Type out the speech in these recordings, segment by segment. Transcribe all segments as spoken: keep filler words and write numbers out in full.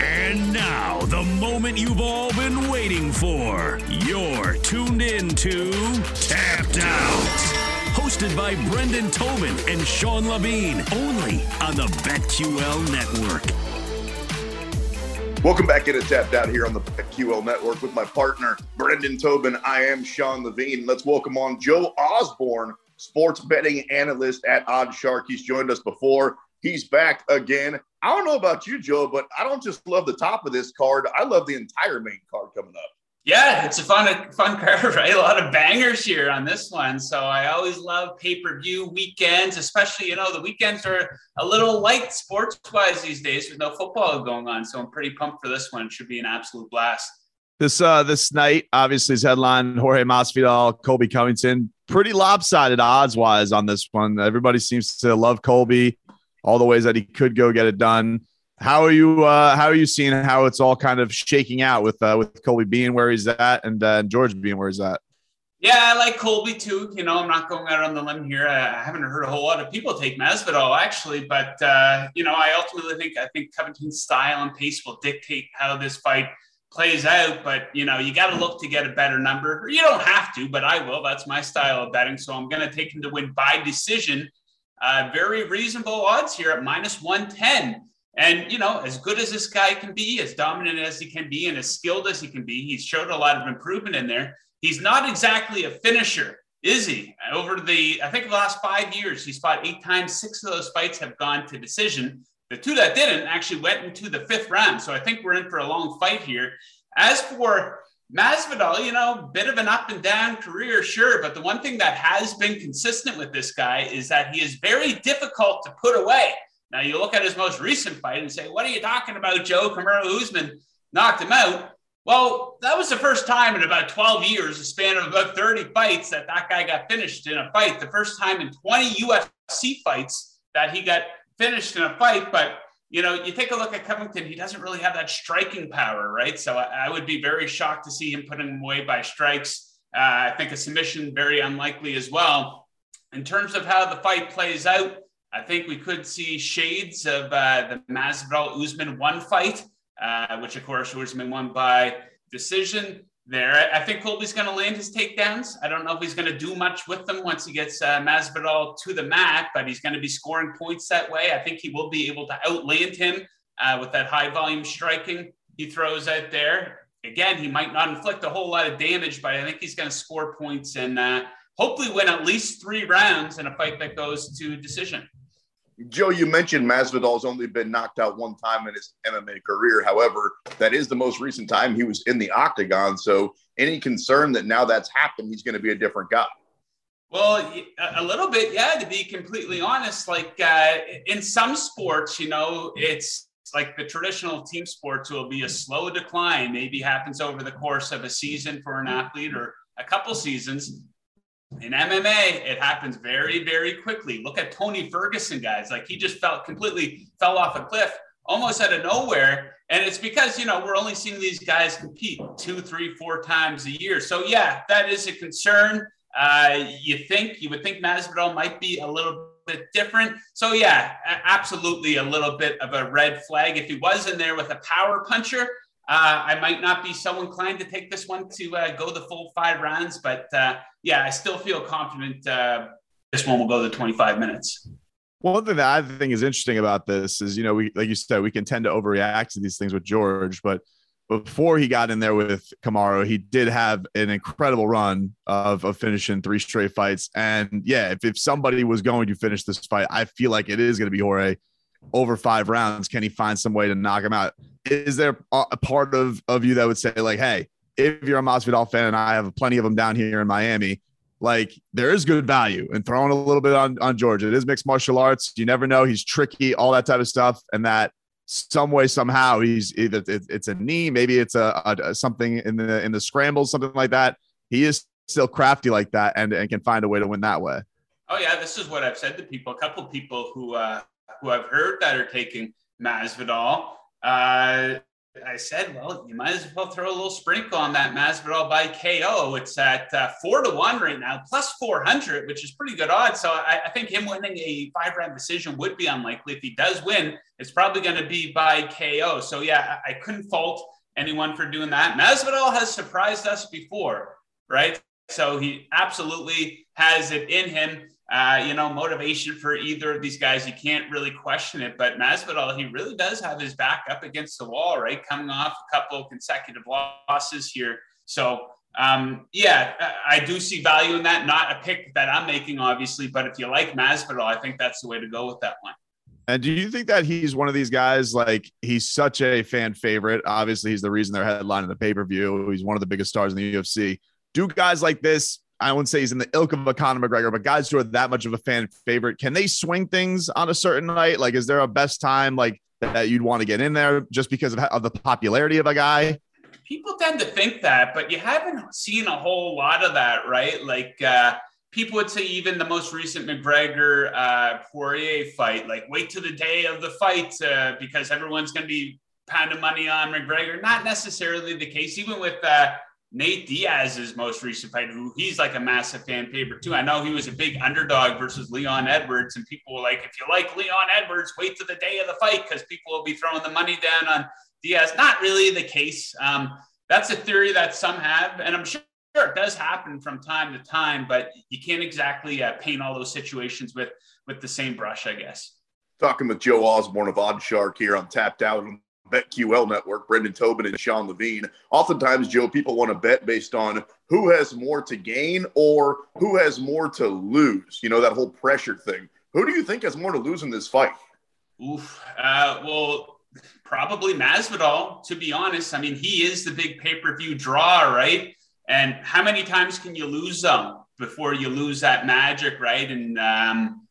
And now, the moment you've all been waiting for. You're tuned in to Tapped Out, hosted by Brendan Tobin and Sean Levine, only on the BetQL Network. Welcome back into Tapped Out here on the BetQL Network with my partner, Brendan Tobin. I am Sean Levine. Let's welcome on Joe Osborne, sports betting analyst at Odd Shark. He's joined us before. He's back again. I don't know about you, Joe, but I don't just love the top of this card. I love the entire main card coming up. Yeah, it's a fun, fun card, right? A lot of bangers here on this one. So I always love pay-per-view weekends, especially, you know, the weekends are a little light sports-wise these days with no football going on. So I'm pretty pumped for this one. It should be an absolute blast. This uh, this night, obviously, is headline Jorge Masvidal, Colby Covington. Pretty lopsided odds-wise on this one. Everybody seems to love Colby. All the ways that he could go get it done. How are you? Uh, how are you seeing how it's all kind of shaking out with uh, with Colby being where he's at and uh, George being where he's at? Yeah, I like Colby too. You know, I'm not going out on the limb here. I haven't heard a whole lot of people take Masvidal actually, but uh, you know, I ultimately think I think Covington's style and pace will dictate how this fight plays out. But you know, you got to look to get a better number. You don't have to, but I will. That's my style of betting. So I'm going to take him to win by decision. Uh, very reasonable odds here at minus one ten. And, you know, as good as this guy can be, as dominant as he can be, and as skilled as he can be, he's showed a lot of improvement in there. He's not exactly a finisher, is he? Over the, I think, the last five years, he's fought eight times. Six of those fights have gone to decision. The two that didn't actually went into the fifth round. So I think we're in for a long fight here. As for Masvidal, you know, bit of an up and down career, sure. But the one thing that has been consistent with this guy is that he is very difficult to put away. Now, you look at his most recent fight and say, what are you talking about, Joe? Kamaru Usman knocked him out. Well, that was the first time in about twelve years, a span of about thirty fights, that that guy got finished in a fight. The first time in twenty U F C fights that he got finished in a fight. But you know, you take a look at Covington, he doesn't really have that striking power, right? So I, I would be very shocked to see him putting him away by strikes. Uh, I think a submission, very unlikely as well. In terms of how the fight plays out, I think we could see shades of uh, the Masvidal-Usman one fight, uh, which, of course, Usman won by decision there. I think Colby's going to land his takedowns. I don't know if he's going to do much with them once he gets uh, Masvidal to the mat, but he's going to be scoring points that way. I think he will be able to outland him uh, with that high volume striking he throws out there. Again, he might not inflict a whole lot of damage, but I think he's going to score points and uh, hopefully win at least three rounds in a fight that goes to decision. Joe, you mentioned Masvidal's only been knocked out one time in his M M A career. However, that is the most recent time he was in the octagon. So any concern that now that's happened, he's going to be a different guy? Well, a little bit, yeah, to be completely honest. Like uh, in some sports, you know, it's like the traditional team sports will be a slow decline. Maybe happens over the course of a season for an athlete or a couple seasons. In M M A, it happens very, very quickly. Look at Tony Ferguson, guys. Like, he just felt completely fell off a cliff, almost out of nowhere. And it's because, you know, we're only seeing these guys compete two, three, four times a year. So, yeah, that is a concern. Uh, you think, you would think Masvidal might be a little bit different. So, yeah, absolutely a little bit of a red flag. If he was in there with a power puncher, Uh, I might not be so inclined to take this one to uh, go the full five rounds, but uh, yeah, I still feel confident uh, this one will go the twenty-five minutes. Well, one thing that I think is interesting about this is, you know, we, like you said, we can tend to overreact to these things with George, but before he got in there with Kamaru, he did have an incredible run of, of finishing three straight fights. And yeah, if, if somebody was going to finish this fight, I feel like it is going to be Jorge. Over five rounds, can he find some way to knock him out? Is there a part of, of you that would say, like, hey, if you're a Masvidal fan, and I have plenty of them down here in Miami, like, there is good value in throwing a little bit on, on George. It is mixed martial arts. You never know. He's tricky, all that type of stuff. And that some way, somehow, he's either it's a knee, maybe it's a, a something in the in the scramble, something like that. He is still crafty like that and, and can find a way to win that way. Oh, yeah. This is what I've said to people, a couple of people who, uh, who I've heard that are taking Masvidal. Uh, I said, well, you might as well throw a little sprinkle on that Masvidal by K O. It's at uh, four to one right now, plus four hundred, which is pretty good odds. So I, I think him winning a five round decision would be unlikely. If he does win, it's probably going to be by K O. So yeah, I, I couldn't fault anyone for doing that. Masvidal has surprised us before, right? So he absolutely has it in him. Uh, you know, motivation for either of these guys, you can't really question it. But Masvidal, he really does have his back up against the wall, right? Coming off a couple of consecutive losses here. So, um, yeah, I do see value in that. Not a pick that I'm making, obviously. But if you like Masvidal, I think that's the way to go with that one. And do you think that he's one of these guys, like, he's such a fan favorite? Obviously, he's the reason they're headlining the pay-per-view. He's one of the biggest stars in the U F C. Do guys like this, I wouldn't say he's in the ilk of a Conor McGregor, but guys who are that much of a fan favorite, can they swing things on a certain night? Like, is there a best time like that you'd want to get in there just because of, of the popularity of a guy? People tend to think that, but you haven't seen a whole lot of that, right? Like, uh, people would say even the most recent McGregor uh, Poirier fight, like, wait till the day of the fight uh, because everyone's going to be pounding money on McGregor. Not necessarily the case, even with uh, Nate Diaz's most recent fight, who he's like a massive fan favorite too. I know he was a big underdog versus Leon Edwards, and people were like, if you like Leon Edwards, wait till the day of the fight because people will be throwing the money down on Diaz. Not really the case. Um, that's a theory that some have, and I'm sure it does happen from time to time, but you can't exactly uh, paint all those situations with, with the same brush, I guess. Talking with Joe Osborne of Odd Shark here on Tapped Out. BetQL Network, Brendan Tobin and Sean Levine. Oftentimes, Joe, people want to bet based on who has more to gain or who has more to lose. You know, that whole pressure thing. Who do you think has more to lose in this fight? Oof. Uh, well, probably Masvidal, to be honest. I mean, he is the big pay-per-view draw, right? And how many times can you lose them before you lose that magic, right? And um,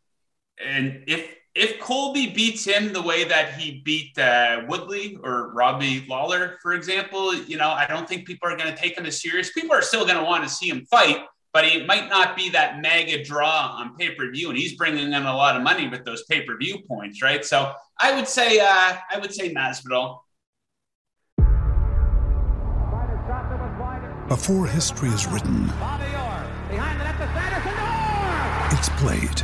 and if If Colby beats him the way that he beat uh, Woodley or Robbie Lawler, for example, you know, I don't think people are going to take him as serious. People are still going to want to see him fight, but it might not be that mega draw on pay-per-view, and he's bringing in a lot of money with those pay-per-view points, right? So I would say, uh, I would say Masvidal. Before history is written, it's played.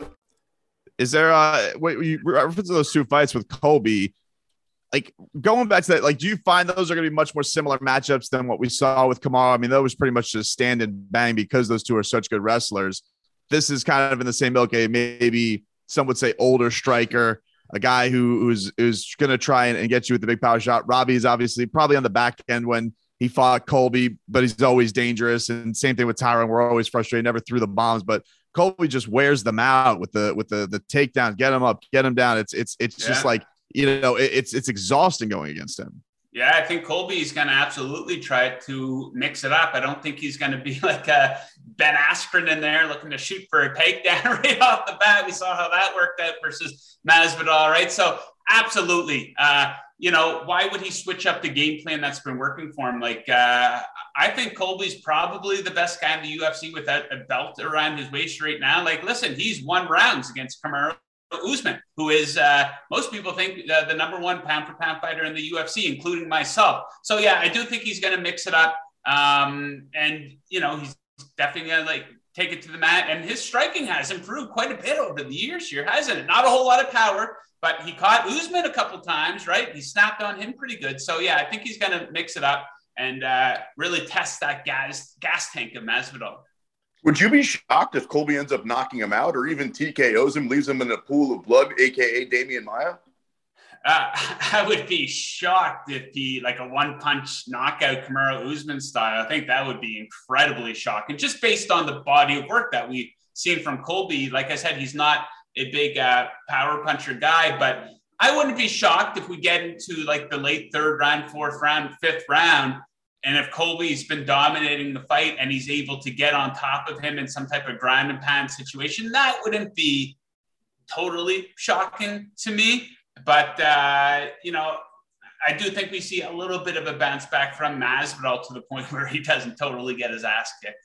Is there uh what you reference to those two fights with Colby? Like, going back to that, like, do you find those are going to be much more similar matchups than what we saw with Kamaru? I mean, that was pretty much just stand and bang because those two are such good wrestlers. This is kind of in the same ilk, maybe some would say older striker, a guy who, who's who's going to try and, and get you with the big power shot. Robbie is obviously probably on the back end when he fought Colby, but he's always dangerous. And same thing with Tyron. We're always frustrated, never threw the bombs, but Colby just wears them out with the with the the takedown. Get him up, get him down. It's it's it's yeah. just like, you know, it, it's it's exhausting going against him. Yeah, I think Colby's going to absolutely try to mix it up. I don't think he's going to be like a Ben Askren in there looking to shoot for a takedown right off the bat. We saw how that worked out versus Masvidal, right? So absolutely. Uh, you know, why would he switch up the game plan that's been working for him? Like, uh, I think Colby's probably the best guy in the U F C without a belt around his waist right now. Like, listen, he's won rounds against Kamaru Usman, who is, uh, most people think uh, the number one pound for pound fighter in the U F C, including myself. So yeah, I do think he's going to mix it up. Um, and you know, he's definitely going to like take it to the mat, and his striking has improved quite a bit over the years here, hasn't it? Not a whole lot of power, but he caught Usman a couple times, right? He snapped on him pretty good. So yeah, I think he's going to mix it up and, uh, really test that gas gas tank of Masvidal. Would you be shocked if Colby ends up knocking him out, or even T K O's him, leaves him in a pool of blood, a k a. Damian Maia? Uh, I would be shocked if he, like a one-punch knockout Kamaru Usman style. I think that would be incredibly shocking, just based on the body of work that we've seen from Colby. Like I said, he's not a big uh, power puncher guy, but I wouldn't be shocked if we get into like the late third round, fourth round, fifth round, and if Colby's been dominating the fight and he's able to get on top of him in some type of grind and pound situation, that wouldn't be totally shocking to me. But, uh, you know, I do think we see a little bit of a bounce back from Masvidal to the point where he doesn't totally get his ass kicked.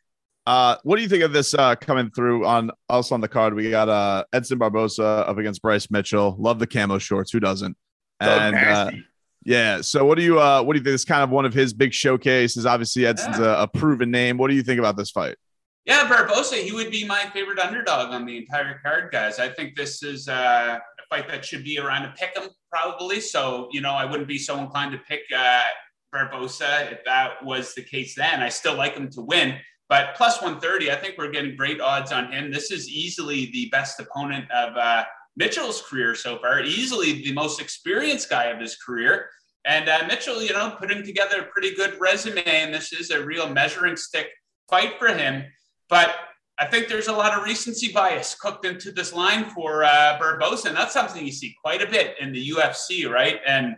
Uh, what do you think of this uh, coming through on us on the card? We got uh, Edson Barbosa up against Bryce Mitchell. Love the camo shorts. Who doesn't? And, uh, Yeah. So what do you, uh, what do you think? This is kind of one of his big showcases. Obviously Edson's yeah. a, a proven name. What do you think about this fight? Yeah, Barbosa, he would be my favorite underdog on the entire card, guys. I think this is uh, a fight that should be around a pick 'em probably. So, you know, I wouldn't be so inclined to pick uh, Barbosa if that was the case then. I still like him to win, but plus one thirty, I think we're getting great odds on him. This is easily the best opponent of uh, Mitchell's career so far, easily the most experienced guy of his career. And uh, Mitchell, you know, putting together a pretty good resume, and this is a real measuring stick fight for him. But I think there's a lot of recency bias cooked into this line for uh, Barbosa, and that's something you see quite a bit in the U F C, right? And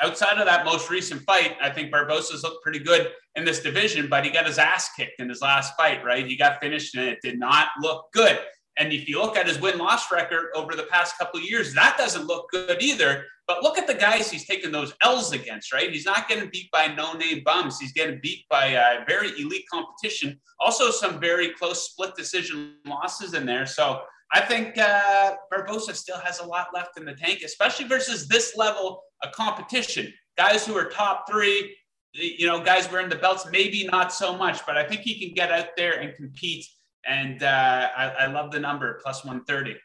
outside of that most recent fight, I think Barbosa's looked pretty good in this division, but he got his ass kicked in his last fight, right? He got finished, and it did not look good. And if you look at his win-loss record over the past couple of years, that doesn't look good either. But look at the guys he's taking those L's against, right? He's not getting beat by no-name bums. He's getting beat by uh, very elite competition. Also some very close split decision losses in there. So I think uh, Barbosa still has a lot left in the tank, especially versus this level of competition. Guys who are top three, you know, guys wearing the belts, maybe not so much. But I think he can get out there and compete. And uh, I, I love the number, plus one thirty.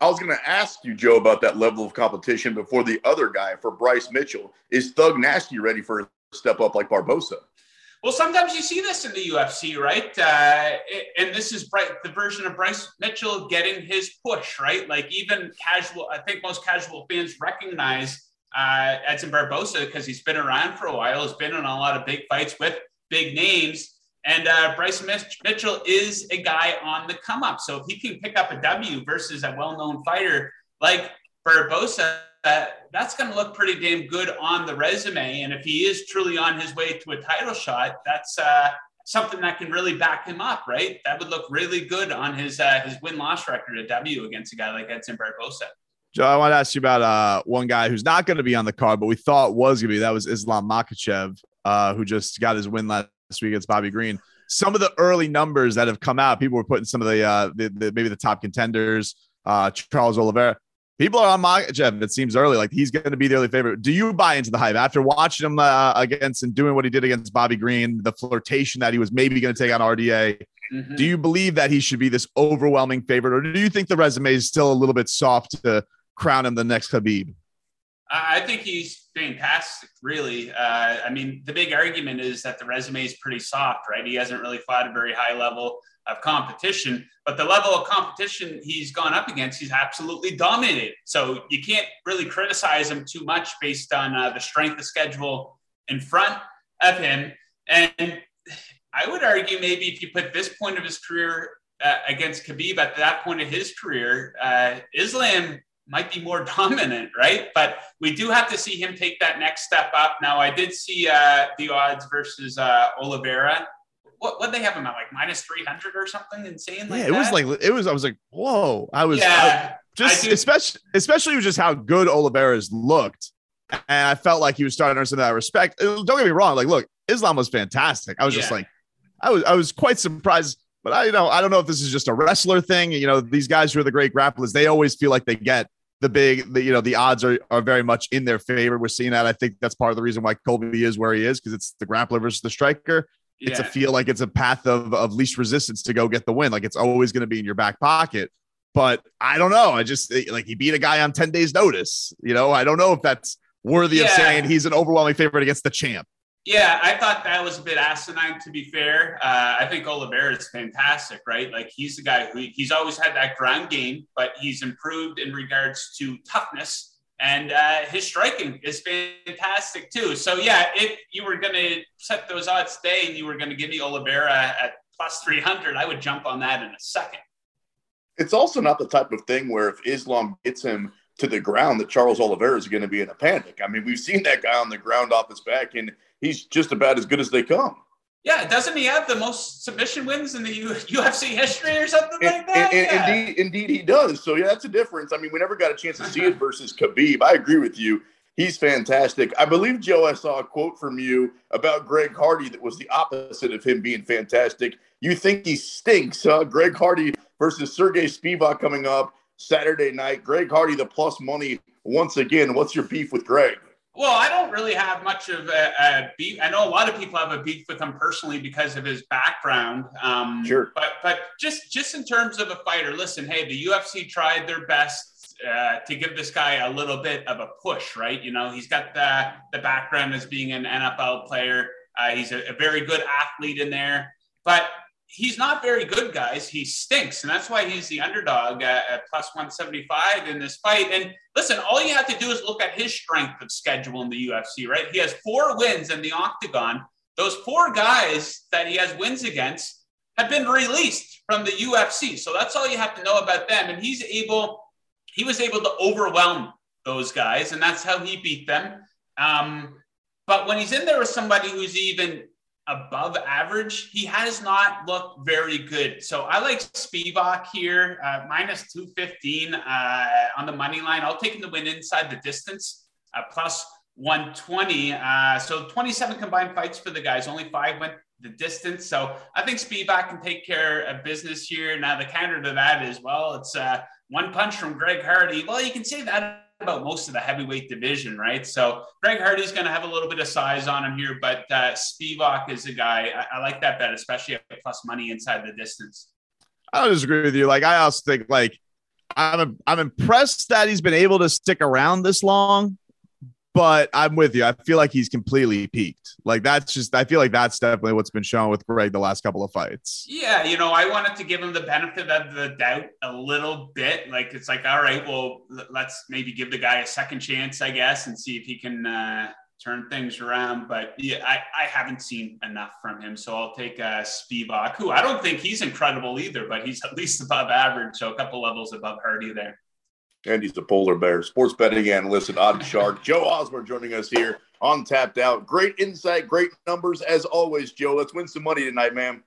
I was going to ask you, Joe, about that level of competition before the other guy for Bryce Mitchell. Is Thug Nasty ready for a step up like Barbosa? Well, sometimes you see this in the U F C, right? Uh, and this is the version of Bryce Mitchell getting his push, right? Like even casual, I think most casual fans recognize uh, Edson Barbosa because he's been around for a while. He's been in a lot of big fights with big names. And uh, Bryce Mitchell is a guy on the come up. So if he can pick up a W versus a well-known fighter like Barbosa, uh, that's going to look pretty damn good on the resume. And if he is truly on his way to a title shot, that's uh, something that can really back him up, right? That would look really good on his uh, his win-loss record, a W against a guy like Edson Barbosa. Joe, I want to ask you about uh, one guy who's not going to be on the card, but we thought was going to be. That was Islam Makhachev, uh, who just got his win last this week against Bobby Green. Some of the early numbers that have come out, people were putting some of the, uh, the, the maybe the top contenders, uh, Charles Oliveira. People are on Makhachev. It seems early, like he's going to be the early favorite. Do you buy into the hype after watching him uh, against and doing what he did against Bobby Green, the flirtation that he was maybe going to take on R D A? Mm-hmm. Do you believe that he should be this overwhelming favorite, or do you think the resume is still a little bit soft to crown him the next Khabib? I think he's fantastic, really. Uh, I mean, the big argument is that the resume is pretty soft, right? He hasn't really fought a very high level of competition, but the level of competition he's gone up against, he's absolutely dominated. So you can't really criticize him too much based on uh, the strength of schedule in front of him. And I would argue maybe if you put this point of his career uh, against Khabib at that point of his career, uh, Islam might be more dominant, right? But we do have to see him take that next step up. Now, I did see uh, the odds versus uh, Oliveira. What what they have him at, like minus three hundred or something insane? Like yeah, it that? was like it was. I was like, whoa! I was yeah, I, just I especially especially with just how good Oliveira's looked, and I felt like he was starting to earn some of that respect. Don't get me wrong. Like, look, Islam was fantastic. I was yeah. just like, I was I was quite surprised. But I you know I don't know if this is just a wrestler thing. You know, these guys who are the great grapplers, they always feel like they get the big, the, you know, the odds are, are very much in their favor. We're seeing that. I think that's part of the reason why Colby is where he is, because it's the grappler versus the striker. Yeah. It's a feel like it's a path of, of least resistance to go get the win. Like, it's always going to be in your back pocket. But I don't know. I just like he beat a guy on ten days notice. You know, I don't know if that's worthy yeah. of saying he's an overwhelming favorite against the champ. Yeah, I thought that was a bit asinine, to be fair. Uh, I think Oliveira is fantastic, right? Like, he's the guy who he's always had that ground game, but he's improved in regards to toughness. And uh, his striking is fantastic, too. So, yeah, if you were going to set those odds today and you were going to give me Oliveira at plus three hundred, I would jump on that in a second. It's also not the type of thing where if Islam gets him to the ground, that Charles Oliveira is going to be in a panic. I mean, we've seen that guy on the ground off his back, and he's just about as good as they come. Yeah, doesn't he have the most submission wins in the U F C history or something and, like that? And, yeah. Indeed, indeed he does. So, yeah, that's a difference. I mean, we never got a chance to see it versus Khabib. I agree with you. He's fantastic. I believe, Joe, I saw a quote from you about Greg Hardy that was the opposite of him being fantastic. You think he stinks, huh? Greg Hardy versus Sergey Spivak coming up Saturday night. Greg Hardy, the plus money once again. What's your beef with Greg? Well, I don't really have much of a, a beef. I know a lot of people have a beef with him personally because of his background. Um, sure. But but just, just in terms of a fighter, listen, hey, the U F C tried their best uh, to give this guy a little bit of a push, right? You know, he's got the, the background as being an N F L player. Uh, he's a, a very good athlete in there. But he's not very good, guys. He stinks. And that's why he's the underdog at, at plus one seventy-five in this fight. And listen, all you have to do is look at his strength of schedule in the U F C, right? He has four wins in the octagon. Those four guys that he has wins against have been released from the U F C. So that's all you have to know about them. And he's able, he was able to overwhelm those guys. And that's how he beat them. Um, but when he's in there with somebody who's even above average, he has not looked very good. So I like Spivak here, uh, minus two fifteen uh, on the money line. I'll take him to win inside the distance, uh, plus one twenty. Uh, so twenty-seven combined fights for the guys. Only five went the distance. So I think Spivak can take care of business here. Now, the counter to that is, well, it's uh, one punch from Greg Hardy. Well, you can say that about most of the heavyweight division, right? So Greg Hardy's going to have a little bit of size on him here, but uh, Spivak is a guy, I, I like that bet, especially at plus money inside the distance. I don't disagree with you. Like, I also think, like, I'm I'm impressed that he's been able to stick around this long, but I'm with you. I feel like he's completely peaked. Like, that's just, I feel like that's definitely what's been shown with Greg the last couple of fights. Yeah, you know, I wanted to give him the benefit of the doubt a little bit. Like, it's like, all right, well, let's maybe give the guy a second chance, I guess, and see if he can uh, turn things around. But yeah, I, I haven't seen enough from him. So I'll take uh, Spivak, who I don't think he's incredible either, but he's at least above average. So a couple levels above Hardy there. And he's a polar bear. Sports betting analyst at Odd Shark, Joe Osborne, joining us here on Tapped Out. Great insight, great numbers, as always, Joe. Let's win some money tonight, man.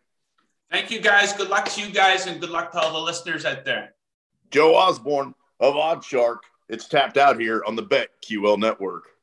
Thank you, guys. Good luck to you guys, and good luck to all the listeners out there. Joe Osborne of Odd Shark. It's Tapped Out here on the BetQL Network.